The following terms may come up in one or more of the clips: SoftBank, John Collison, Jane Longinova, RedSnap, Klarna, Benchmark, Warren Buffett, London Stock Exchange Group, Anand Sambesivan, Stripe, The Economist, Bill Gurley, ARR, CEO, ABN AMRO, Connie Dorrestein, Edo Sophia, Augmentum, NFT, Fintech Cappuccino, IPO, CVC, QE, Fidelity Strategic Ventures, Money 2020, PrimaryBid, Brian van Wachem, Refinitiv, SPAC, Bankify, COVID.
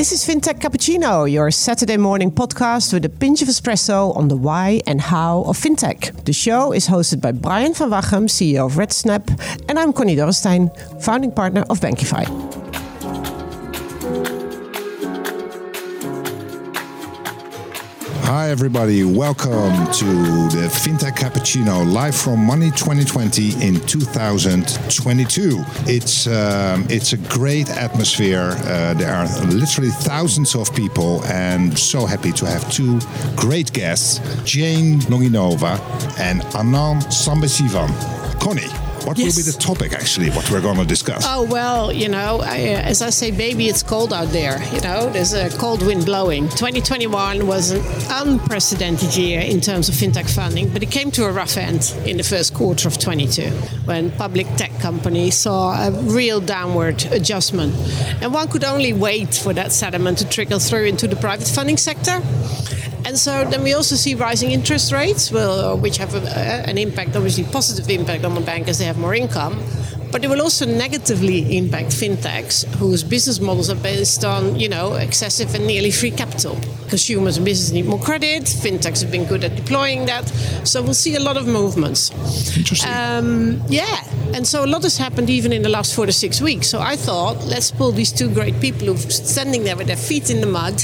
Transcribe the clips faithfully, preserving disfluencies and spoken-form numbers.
This is Fintech Cappuccino, your Saturday morning podcast with a pinch of espresso on the why and how of fintech. The show is hosted by Brian van Wachem, C E O of RedSnap, and I'm Connie Dorrestein, founding partner of Bankify. Hi everybody, welcome to the Fintech Cappuccino, live from Money twenty twenty in two thousand twenty-two. It's um, it's a great atmosphere. Uh, there are literally thousands of people, and so happy to have two great guests, Jane Longinova and Anand Sambesivan. Connie, what yes. will be the topic, actually, what we're going to discuss? Oh, well, you know, I, as I say, baby, it's cold out there. You know, there's a cold wind blowing. twenty twenty-one was an unprecedented year in terms of fintech funding, but it came to a rough end in the first quarter of twenty-two, when public tech companies saw a real downward adjustment. And one could only wait for that sentiment to trickle through into the private funding sector. And so then we also see rising interest rates, well, which have a, an impact, obviously positive impact on the bank as they have more income. But it will also negatively impact fintechs, whose business models are based on, you know, excessive and nearly free capital. Consumers and businesses need more credit. Fintechs have been good at deploying that. So we'll see a lot of movements. Interesting. Um, yeah. And so a lot has happened even in the last four to six weeks. So I thought, let's pull these two great people who are standing there with their feet in the mud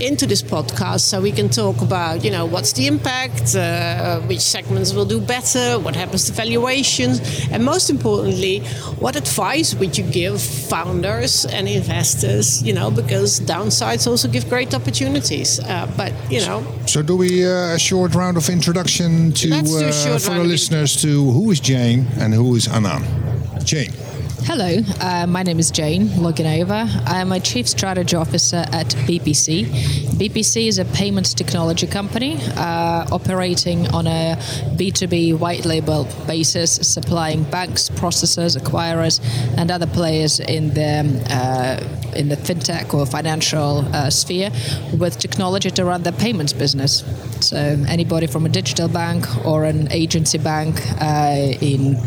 into this podcast so we can talk about, you know, what's the impact, uh, which segments will do better, what happens to valuations, and most importantly, what advice would you give founders and investors, you know, because downsides also give great opportunities. Uh, but, you know. So do we uh, a short round of introduction to uh, for the listeners to who is Jane and who is Anand. Jane. Hello, uh, my name is Jane Longinova. I'm a Chief Strategy Officer at B P C. B P C is a payments technology company uh, operating on a B two B white label basis, supplying banks, processors, acquirers, and other players in the uh, in the fintech or financial uh, sphere with technology to run their payments business. So anybody from a digital bank or an agency bank uh, in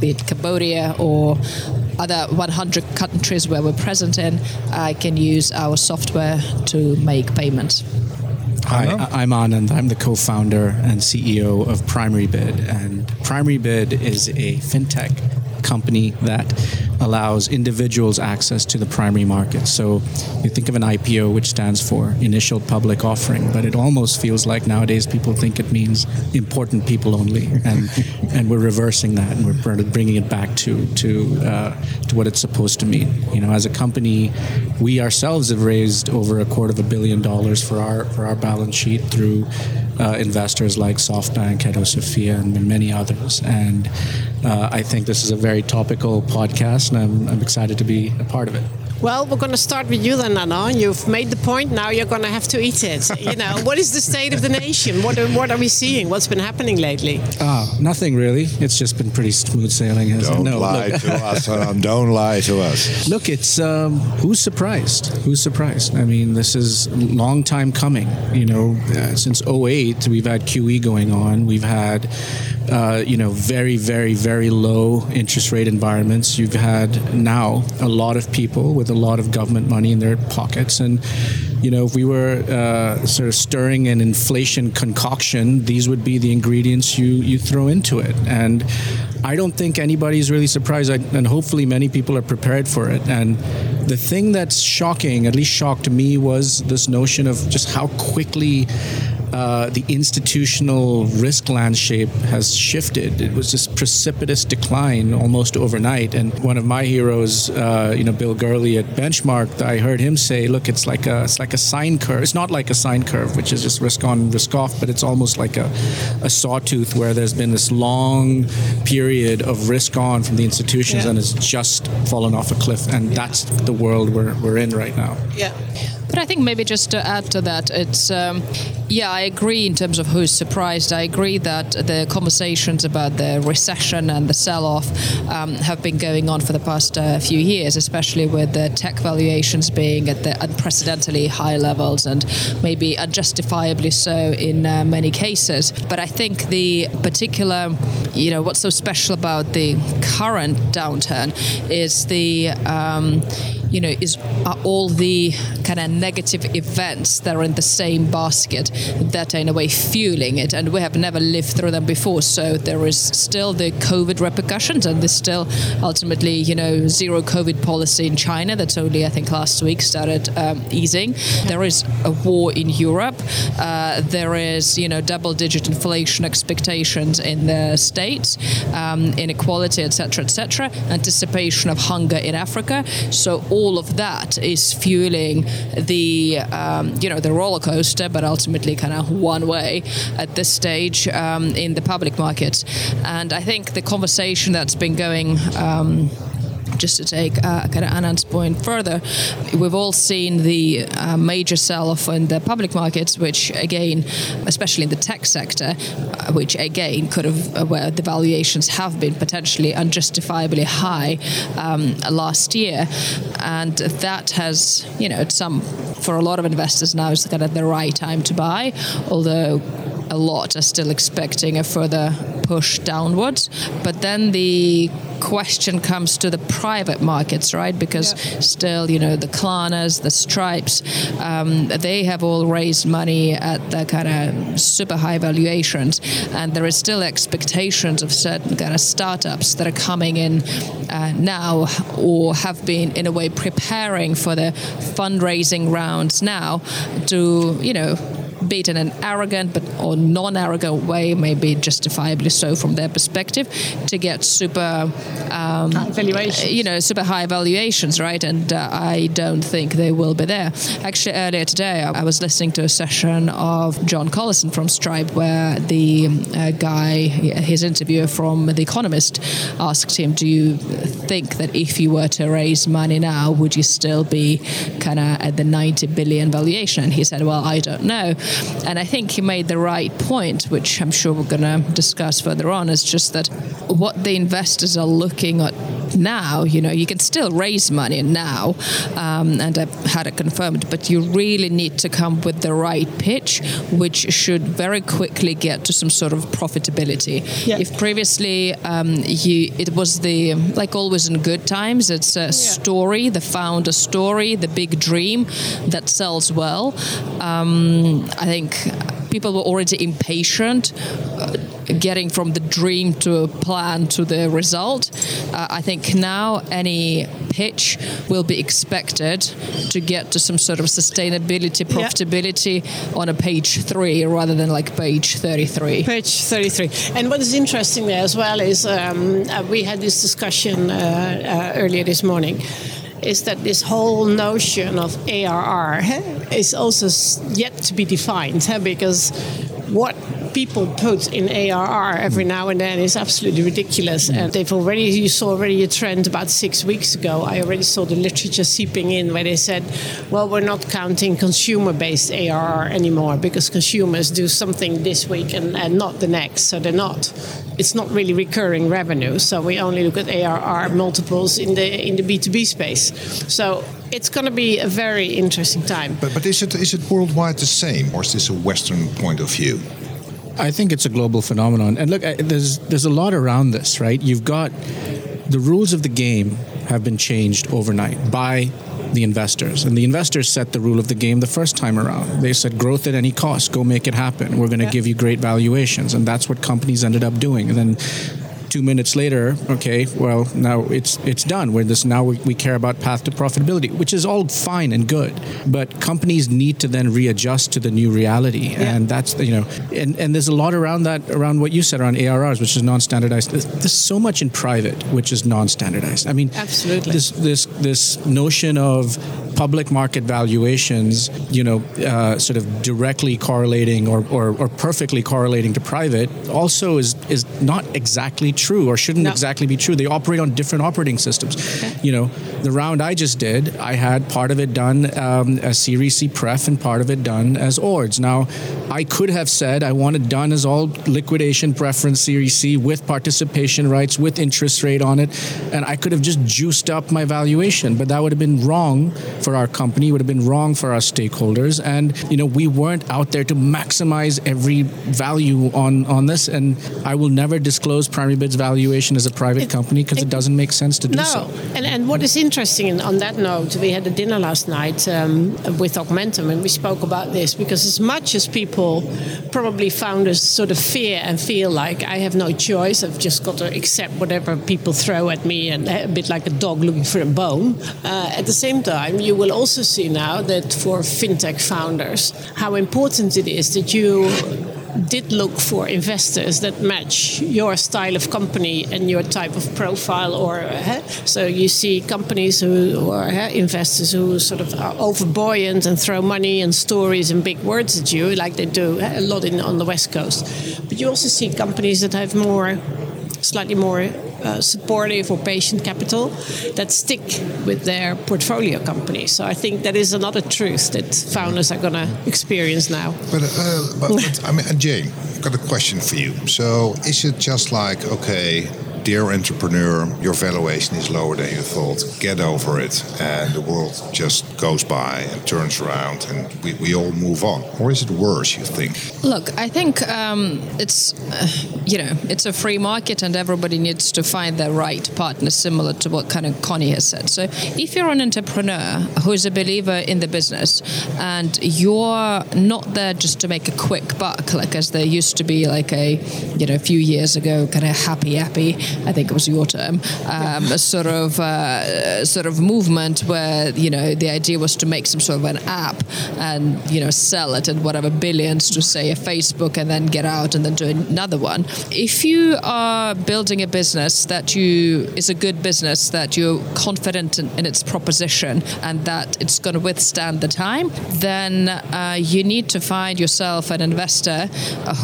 be it Cambodia or other one hundred countries where we're present in, I can use our software to make payments. Hi, I'm Anand. I'm the co-founder and C E O of PrimaryBid. And PrimaryBid is a fintech company that allows individuals access to the primary market. So you think of an I P O, which stands for initial public offering, but it almost feels like nowadays people think it means important people only, and and we're reversing that, and we're bringing it back to to uh, to what it's supposed to mean. You know, as a company, we ourselves have raised over a quarter of a billion dollars for our for our balance sheet through uh, investors like SoftBank, Edo Sophia, and many others. And uh, I think this is a very topical podcast. And I'm, I'm excited to be a part of it. Well, we're going to start with you then, Anand. You've made the point. Now you're going to have to eat it. You know, what is the state of the nation? What are, what are we seeing? What's been happening lately? Ah, uh, nothing really. It's just been pretty smooth sailing. Hasn't don't it? No, lie to us, Anand. Don't lie to us. Look, it's um, who's surprised? Who's surprised? I mean, this is a long time coming. You know, uh, since oh eight, we've had Q E going on. We've had, uh, you know, very, very, very low interest rate environments. You've had now a lot of people with a lot of government money in their pockets. And, you know, if we were uh, sort of stirring an inflation concoction, these would be the ingredients you, you throw into it. And I don't think anybody's really surprised, I, and hopefully many people are prepared for it. And the thing that's shocking, at least shocked me, was this notion of just how quickly Uh, the institutional risk landscape has shifted. It was this precipitous decline almost overnight. And one of my heroes, uh, you know, Bill Gurley at Benchmark, I heard him say, "Look, it's like a it's like a sine curve. It's not like a sine curve, which is just risk on, risk off, but it's almost like a, a sawtooth where there's been this long period of risk on from the institutions, yeah. and it's just fallen off a cliff. And yeah. that's the world we're we're in right now." Yeah. But I think maybe just to add to that, it's, um, yeah, I agree in terms of who's surprised. I agree that the conversations about the recession and the sell-off um, have been going on for the past uh, few years, especially with the tech valuations being at the unprecedentedly high levels and maybe unjustifiably so in uh, many cases. But I think the particular, you know, what's so special about the current downturn is the Um, you know, is are all the kind of negative events that are in the same basket that are in a way fueling it, and we have never lived through them before. So there is still the COVID repercussions, and there's still ultimately, you know, zero COVID policy in China that's only, I think, last week started um, easing. There is a war in Europe. Uh, there is, you know, double-digit inflation expectations in the States, um, inequality, et cetera, et cetera, anticipation of hunger in Africa. So all of that is fueling the, um, you know, the roller coaster, but ultimately kind of one way at this stage um, in the public market. And I think the conversation that's been going um, just to take uh, kind of Anand's point further, we've all seen the uh, major sell-off in the public markets, which again, especially in the tech sector, uh, which again could have, uh, where the valuations have been potentially unjustifiably high um, last year, and that has, you know, some for a lot of investors now is kind of the right time to buy, although a lot are still expecting a further push downwards. But then the question comes to the private markets, right? Because yeah. still, you know, the Klarnas, the Stripes, um, they have all raised money at the kind of super high valuations, and there is still expectations of certain kind of startups that are coming in uh, now or have been in a way preparing for the fundraising rounds now to, you know, be it in an arrogant but or non-arrogant way, maybe justifiably so from their perspective, to get super um, valuations. You know, super high valuations, right? And uh, I don't think they will be there. Actually, earlier today, I was listening to a session of John Collison from Stripe, where the uh, guy, his interviewer from The Economist, asked him, "Do you think that if you were to raise money now, would you still be kind of at the ninety billion valuation?" And he said, "Well, I don't know." And I think he made the right point, which I'm sure we're going to discuss further on, is just that what the investors are looking at now, you know, you can still raise money now, um, and I've had it confirmed, but you really need to come with the right pitch, which should very quickly get to some sort of profitability. Yeah. If previously um, you, it was the, like always in good times, it's a yeah. story, the founder story, the big dream that sells well. Um, I think people were already impatient uh, getting from the dream to a plan to the result. Uh, I think now any pitch will be expected to get to some sort of sustainability, profitability yeah. on a page three rather than like page thirty-three. Page thirty-three. And what is interesting there as well is um, uh, we had this discussion uh, uh, earlier this morning, is that this whole notion of A R R is also yet to be defined, because what people put in A R R every now and then is absolutely ridiculous. And they've already, you saw already a trend about six weeks ago. I already saw the literature seeping in where they said, well, we're not counting consumer-based A R R anymore because consumers do something this week and, and not the next. So they're not, it's not really recurring revenue. So we only look at A R R multiples in the in the B two B space. So it's going to be a very interesting time. But, but is it is it worldwide the same, or is this a Western point of view? I think it's a global phenomenon. And look, there's there's a lot around this, right? You've got the rules of the game have been changed overnight by the investors. And the investors set the rule of the game the first time around. They said, growth at any cost, go make it happen. We're going to yeah. give you great valuations. And that's what companies ended up doing. And then two minutes later, okay, well, now it's it's done. We're this, now we, we care about path to profitability, which is all fine and good. But companies need to then readjust to the new reality. Yeah. And that's, you know, and, and there's a lot around that, around what you said around A R Rs, which is non-standardized. There's, there's so much in private, which is non-standardized. I mean, absolutely. This, this, this notion of public market valuations, you know, uh, sort of directly correlating or, or, or perfectly correlating to private also is, is not exactly true or shouldn't no. exactly be true. They operate on different operating systems. Okay. You know, the round I just did, I had part of it done um, as Series C pref and part of it done as O R Ds. Now, I could have said I want it done as all liquidation preference Series C with participation rights, with interest rate on it, and I could have just juiced up my valuation, but that would have been wrong for for our company, would have been wrong for our stakeholders, and you know we weren't out there to maximize every value on, on this. And I will never disclose PrimaryBid's valuation as a private it, company because it, it doesn't make sense to do no. so. No, and and what is in interesting on that note, we had a dinner last night um, with Augmentum, and we spoke about this, because as much as people, probably founders, sort of fear and feel like, I have no choice, I've just got to accept whatever people throw at me, and a bit like a dog looking for a bone. Uh, at the same time, you will also see now that for fintech founders, how important it is that you did look for investors that match your style of company and your type of profile, or uh, so you see companies who or uh, investors who sort of are overbuoyant and throw money and stories and big words at you, like they do uh, a lot in on the West Coast. But you also see companies that have more, slightly more uh, supportive or patient capital that stick with their portfolio companies. So I think that is another truth that founders are going to experience now. But, uh, but, but I mean, Jane, I've got a question for you. So is it just like, okay, dear entrepreneur, your valuation is lower than you thought, get over it, and the world just goes by and turns around and we, we all move on? Or is it worse, you think? Look, I think um, it's, uh, you know, it's a free market and everybody needs to find their right partner, similar to what kind of Connie has said. So if you're an entrepreneur who is a believer in the business and you're not there just to make a quick buck, like as there used to be like a, you know, a few years ago, kind of happy-happy, I think it was your term, um, a sort of uh, sort of movement where, you know, the idea was to make some sort of an app and, you know, sell it at whatever billions to, say, a Facebook, and then get out and then do another one. If you are building a business that you is a good business, that you're confident in, in its proposition and that it's going to withstand the time, then uh, you need to find yourself an investor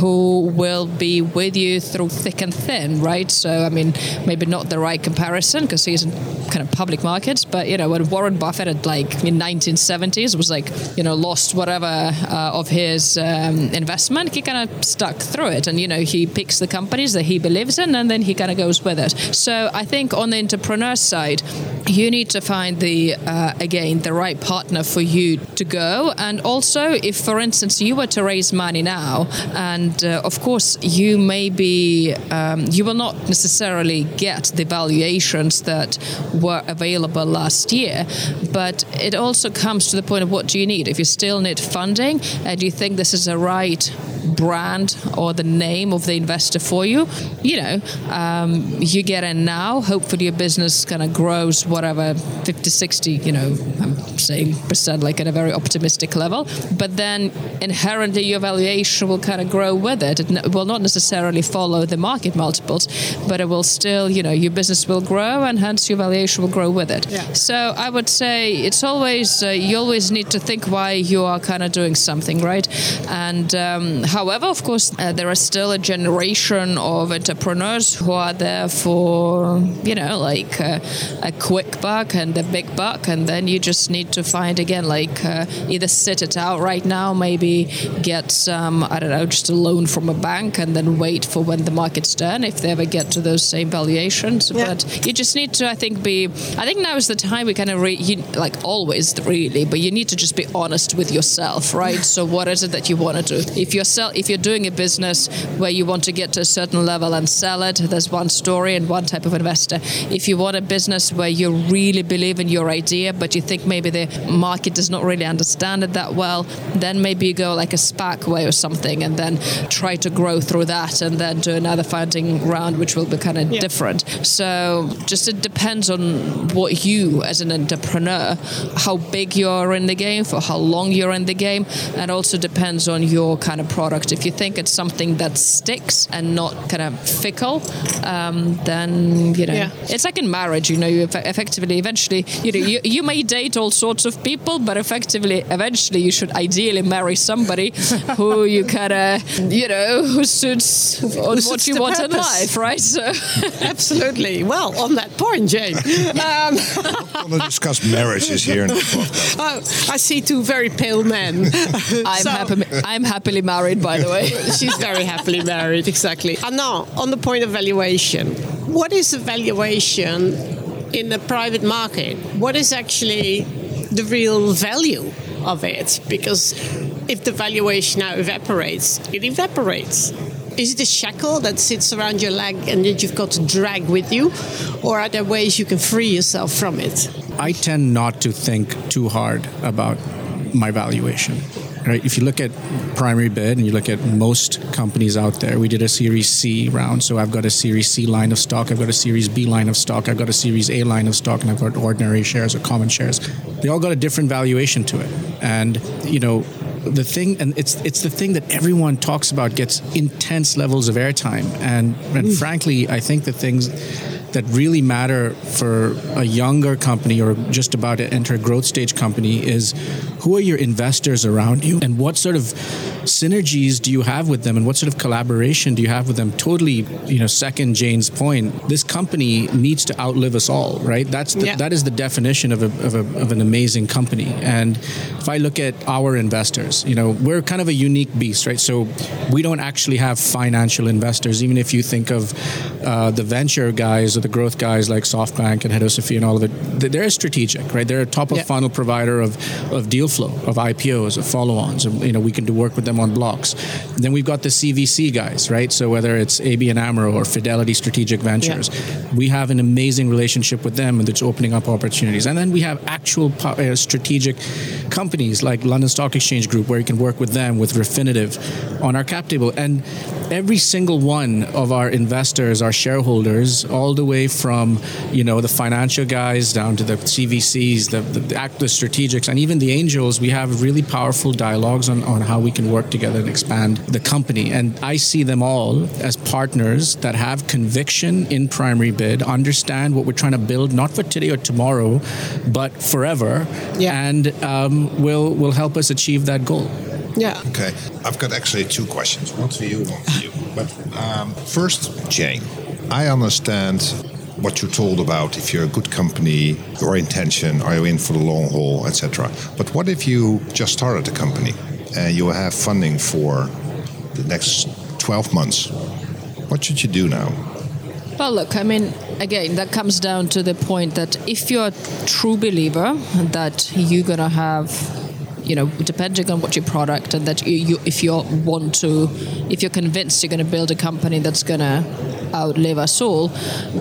who will be with you through thick and thin, right? So, I mean, maybe not the right comparison because he's in kind of public markets, but, you know, when Warren Buffett at like in nineteen seventies was like, you know, lost whatever uh, of his um, investment, he kind of stuck through it. And, you know, he picks the companies that he believes in and then he kind of goes with it. So I think on the entrepreneur side, you need to find the, uh, again, the right partner for you to go. And also, if, for instance, you were to raise money now, and uh, of course, you may be, um, you will not necessarily necessarily get the valuations that were available last year, but it also comes to the point of what do you need? If you still need funding, uh, do you think this is a right brand or the name of the investor for you? You know, um, you get in now, hopefully your business kind of grows whatever, fifty, sixty, you know, I'm saying percent like at a very optimistic level, but then inherently your valuation will kind of grow with it. It will not necessarily follow the market multiples, but it will still, you know, your business will grow and hence your valuation will grow with it. Yeah. So I would say it's always, uh, you always need to think why you are kind of doing something, right? And um, however, of course, uh, there are still a generation of entrepreneurs who are there for, you know, like uh, a quick buck and the big buck. And then you just need to find, again, like uh, either sit it out right now, maybe get some, I don't know, just a loan from a bank and then wait for when the market's done, if they ever get to those same valuations. Yeah. But you just need to, I think, be, I think now is the time we kind of, re, you, like always really, but you need to just be honest with yourself, right? So what is it that you want to do? If you're, sell, if you're doing a business where you want to get to a certain level and sell it, there's one story and one type of investor. If you want a business where you really believe in your idea, but you think maybe the market does not really understand it that well, then maybe you go like a SPAC way or something and then try to grow through that and then do another funding round, which will be kind of yeah. different. So just it depends on what you as an entrepreneur, how big you're in the game, for how long you're in the game, and also depends on your kind of product. If you think it's something that sticks and not kind of fickle, um, then, you know, yeah. it's like in marriage, you know, you effectively, eventually, you know, you, you may date all sorts of people, but effectively, eventually you should ideally marry somebody who you kind of, you know, who suits who on suits what you want purpose. In life, right? So. Absolutely. Well, on that point, Jane. Um, we'll discuss marriages here in the podcast. Oh, I see two very pale men. I'm, so. happy, I'm happily married, by the way. She's very happily married, exactly. Anand, on the point of valuation, what is the valuation in the private market? What is actually the real value of it? Because if the valuation now evaporates, it evaporates. Is it a shackle that sits around your leg and that you've got to drag with you? Or are there ways you can free yourself from it? I tend not to think too hard about my valuation. Right? If you look at PrimaryBid and you look at most companies out there, we did a Series C round. So I've got a Series C line of stock, I've got a Series B line of stock, I've got a Series A line of stock, and I've got ordinary shares or common shares. They all got a different valuation to it. And, you know, the thing, and it's it's the thing that everyone talks about gets intense levels of airtime. And, and mm. frankly, I think the things that really matter for a younger company or just about to enter a growth stage company is who are your investors around you and what sort of synergies do you have with them and what sort of collaboration do you have with them? Totally, you know, second Jane's point, this company needs to outlive us all, right? That's the, yeah. That is the definition of, a, of, a, of an amazing company. And if I look at our investors, you know, we're kind of a unique beast, right? So we don't actually have financial investors, even if you think of uh, the venture guys or the growth guys like SoftBank and Edo Sophia and all of it. They're strategic, right? They're a top-of-funnel yeah. provider of, of deal flow, of I P Os, of follow-ons. You know, we can do work with them on blocks. And then we've got the C V C guys, right? So whether it's A B N AMRO or Fidelity Strategic Ventures, yeah. we have an amazing relationship with them and it's opening up opportunities. And then we have actual uh, strategic companies like London Stock Exchange Group where you can work with them, with Refinitiv on our cap table. And every single one of our investors, our shareholders, all the way from, you know, the financial guys down to the C V Cs, the, the, the active strategics, and even the angels, we have really powerful dialogues on, on how we can work together and expand the company. And I see them all as partners that have conviction in PrimaryBid, understand what we're trying to build, not for today or tomorrow, but forever, yeah. and um, will will help us achieve that goal. Yeah. Okay. I've got actually two questions. One for you, one for you. But um, first, Jane, I understand what you told about if you're a good company, your intention, are you in for the long haul, et cetera. But what if you just started a company and you have funding for the next twelve months? What should you do now? Well, look, I mean, again, that comes down to the point that if you're a true believer that you're going to have, you know, depending on what your product and that you, you if you want to, if you're convinced you're going to build a company that's going to outlive us all,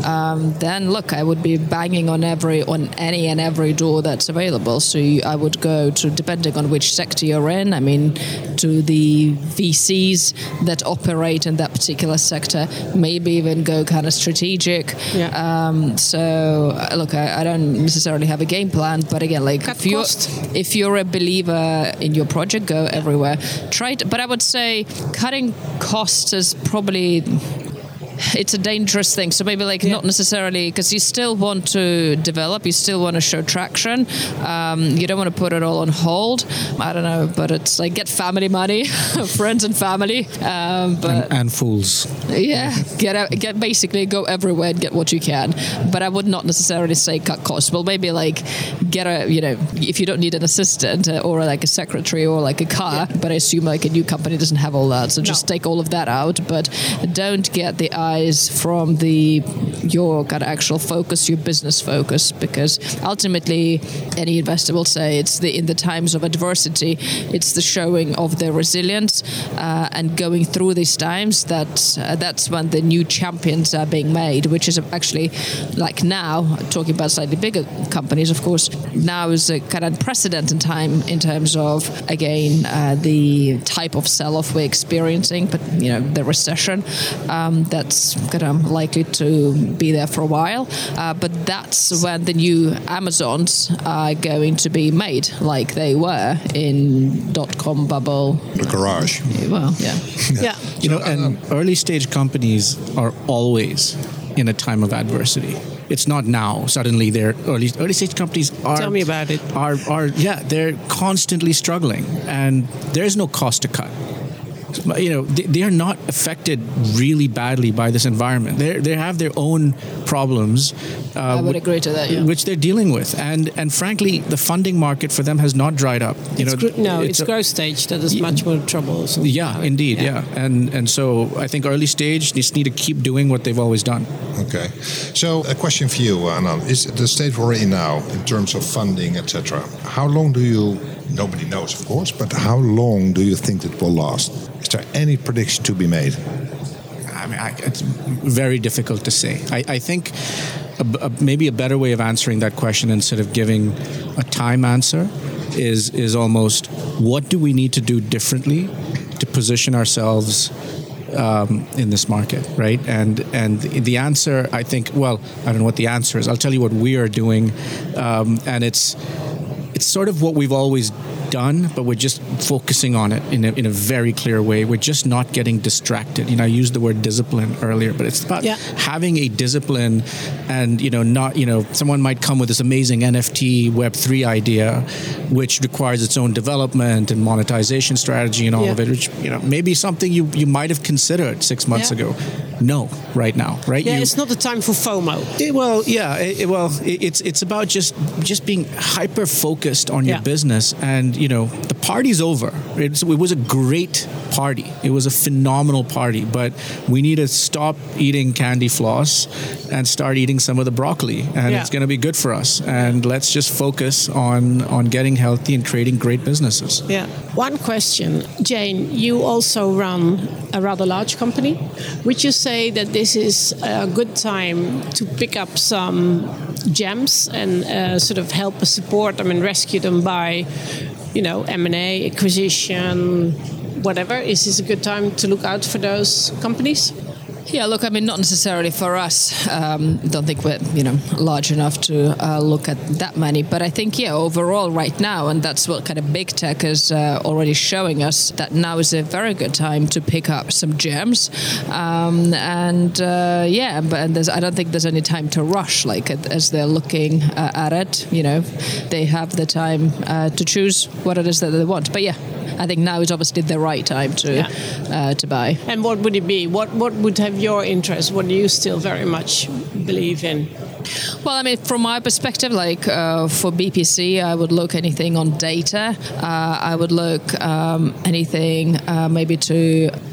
um, then look, I would be banging on every, on any and every door that's available. So you, I would go to, depending on which sector you're in, I mean, to the V Cs that operate in that particular sector, maybe even go kind of strategic. Yeah. Um, so look, I, I don't necessarily have a game plan, but again, like if you're, if you're a believer in your project, go everywhere. Try to, but I would say cutting costs is probably, it's a dangerous thing. So maybe like yeah. not necessarily, because you still want to develop, you still want to show traction. Um, you don't want to put it all on hold. I don't know, but it's like get family money, friends and family. Um, but and, and fools. Yeah, get out, get basically go everywhere and get what you can. But I would not necessarily say cut costs. Well, maybe like get a, you know, if you don't need an assistant or like a secretary or like a car, yeah. but I assume like a new company doesn't have all that. So no. just take all of that out, but don't get the from the your kind of actual focus, your business focus, because ultimately any investor will say it's the in the times of adversity, it's the showing of their resilience uh, and going through these times that uh, that's when the new champions are being made, which is actually like now, talking about slightly bigger companies, of course, now is a kind of unprecedented time in terms of, again, uh, the type of sell-off we're experiencing, but, you know, the recession um, that's kind of likely to be there for a while, uh, but that's when the new Amazons are going to be made, like they were in dot-com bubble. The garage. Well, yeah. yeah. yeah. You know, and early stage companies are always in a time of adversity. It's not now. Suddenly, they're early early stage companies are. Tell me about it. Are are yeah? They're constantly struggling, and there's no cost to cut. You know, they, they are not affected really badly by this environment. They they have their own problems. Uh, I would with, agree to that, yeah. Which they're dealing with, and and frankly, the funding market for them has not dried up. You it's know, gr- no, it's, it's growth stage that is yeah, much more trouble. So. Yeah, indeed, yeah. yeah, and and so I think early stage just need to keep doing what they've always done. Okay, so a question for you, Anand: is the state we're in now in terms of funding, et cetera? How long do you? Nobody knows, of course, but how long do you think it will last? Is there any prediction to be made? I mean, I, it's very difficult to say. I, I think a, a, maybe a better way of answering that question instead of giving a time answer is is almost what do we need to do differently to position ourselves um, in this market, right? And and the answer, I think, well, I don't know what the answer is. I'll tell you what we are doing, um, and it's it's sort of what we've always done, but we're just focusing on it in a, in a very clear way. We're just not getting distracted. You know, I used the word discipline earlier, but it's about yeah. having a discipline and, you know, not, you know, someone might come with this amazing N F T Web three idea, which requires its own development and monetization strategy and all yeah. of it, which, you know, maybe something you, you might have considered six months yeah. ago. No, right now, right? Yeah, you, it's not the time for FOMO. It, well, yeah, it, well, it, it's it's about just just being hyper focused on yeah. your business, and you know the party's over. It's, it was a great party. It was a phenomenal party, but we need to stop eating candy floss and start eating some of the broccoli, and yeah. it's going to be good for us. And let's just focus on on getting healthy and creating great businesses. Yeah. One question, Jane. You also run a rather large company. Would you say that this is a good time to pick up some gems and uh, sort of help support them and rescue them by, you know, M and A, acquisition, whatever? Is this a good time to look out for those companies? Yeah, look, I mean, not necessarily for us. Um, don't think we're, you know, large enough to uh, look at that many. But I think, yeah, overall right now, and that's what kind of big tech is uh, already showing us, that now is a very good time to pick up some gems. Um, and uh, yeah, but and there's, I don't think there's any time to rush. Like as they're looking uh, at it, you know, they have the time uh, to choose what it is that they want. But yeah, I think now is obviously the right time to yeah. uh, to buy. And what would it be? What what would have your interest? What do you still very much believe in? Well, I mean, from my perspective, like uh, for B P C, I would look anything on data. Uh, I would look um, anything uh, maybe to,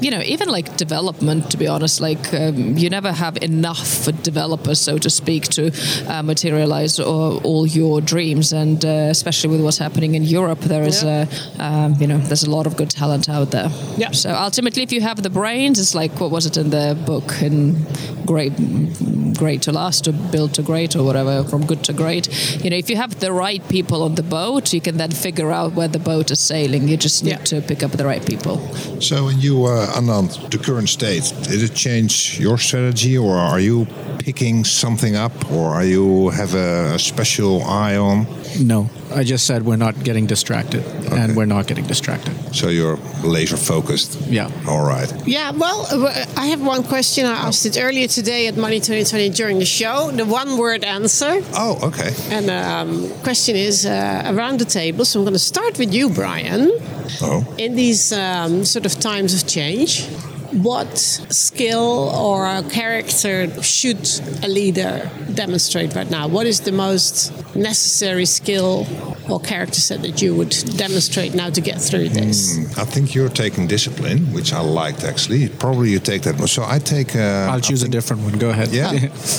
you know, even like development, to be honest. Like um, you never have enough for developers, so to speak, to uh, materialize all, all your dreams. And uh, especially with what's happening in Europe, there is, yeah. a, um, you know, there's a lot of good talent out there. Yeah. So ultimately, if you have the brains, it's like, what was it in the book in Great, Great to Last, to Build to Great, or whatever, from good to great. You know, if you have the right people on the boat, you can then figure out where the boat is sailing. You just need yeah. to pick up the right people. So, and you, uh, Anand, the current state, did it change your strategy, or are you picking something up, or are you have a special eye on? No, I just said we're not getting distracted, okay. and we're not getting distracted. So you're laser focused. Yeah. All right. Yeah. Well, I have one question. I asked it earlier today at Money twenty twenty during the show. The one word answer. Oh, okay. And the um, question is uh, around the table. So I'm going to start with you, Brian. Oh. In these um, sort of times of change, what skill or character should a leader demonstrate right now? What is the most necessary skill or character set that you would demonstrate now to get through this? Mm, I think you're taking discipline, which I liked actually. Probably you take that one. So I take... Uh, I'll choose think, a different one. Go ahead. Yeah.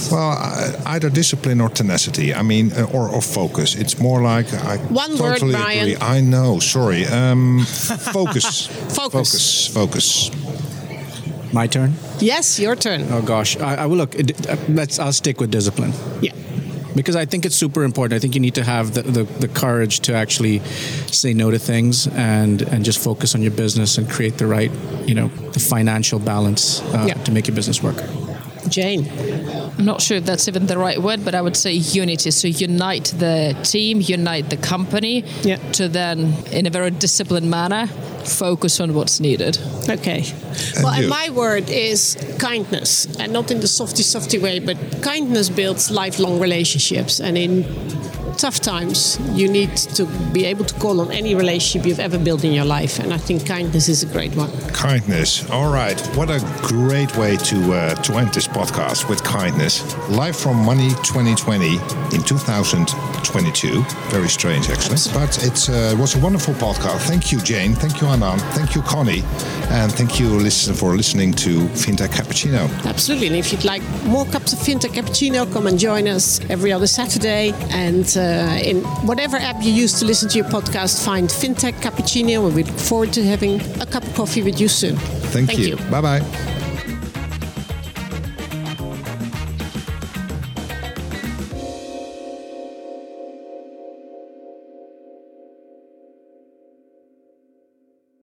Well, either discipline or tenacity. I mean, or, or focus. It's more like... I one totally word, Brian. Agree. I know. Sorry. Um, focus. Focus. Focus. Focus. My turn? Yes, your turn. Oh gosh, I, I will look. Let's. I'll stick with discipline. Yeah, because I think it's super important. I think you need to have the, the, the courage to actually say no to things and, and just focus on your business and create the right, you know, the financial balance uh, yeah. to make your business work. Jane. I'm not sure if that's even the right word, but I would say unity. So unite the team, unite the company yeah. to then, in a very disciplined manner, focus on what's needed. Okay. And well, and my word is kindness. And not in the softy, softy way, but kindness builds lifelong relationships. And in tough times, you need to be able to call on any relationship you've ever built in your life. And I think kindness is a great one. Kindness. All right. What a great way to, uh, to end this podcast, with kindness. Live from Money twenty twenty in two thousand twenty-two. Very strange, actually. But it's, uh, it was a wonderful podcast. Thank you, Jane. Thank you, Anand. Thank you, Connie. And thank you listen, for listening to Fintech Cappuccino. Absolutely. And if you'd like more cups of Fintech Cappuccino, come and join us every other Saturday. And uh, Uh, in whatever app you use to listen to your podcast, find Fintech Cappuccino, and we look forward to having a cup of coffee with you soon. Thank, Thank you. you. Bye-bye.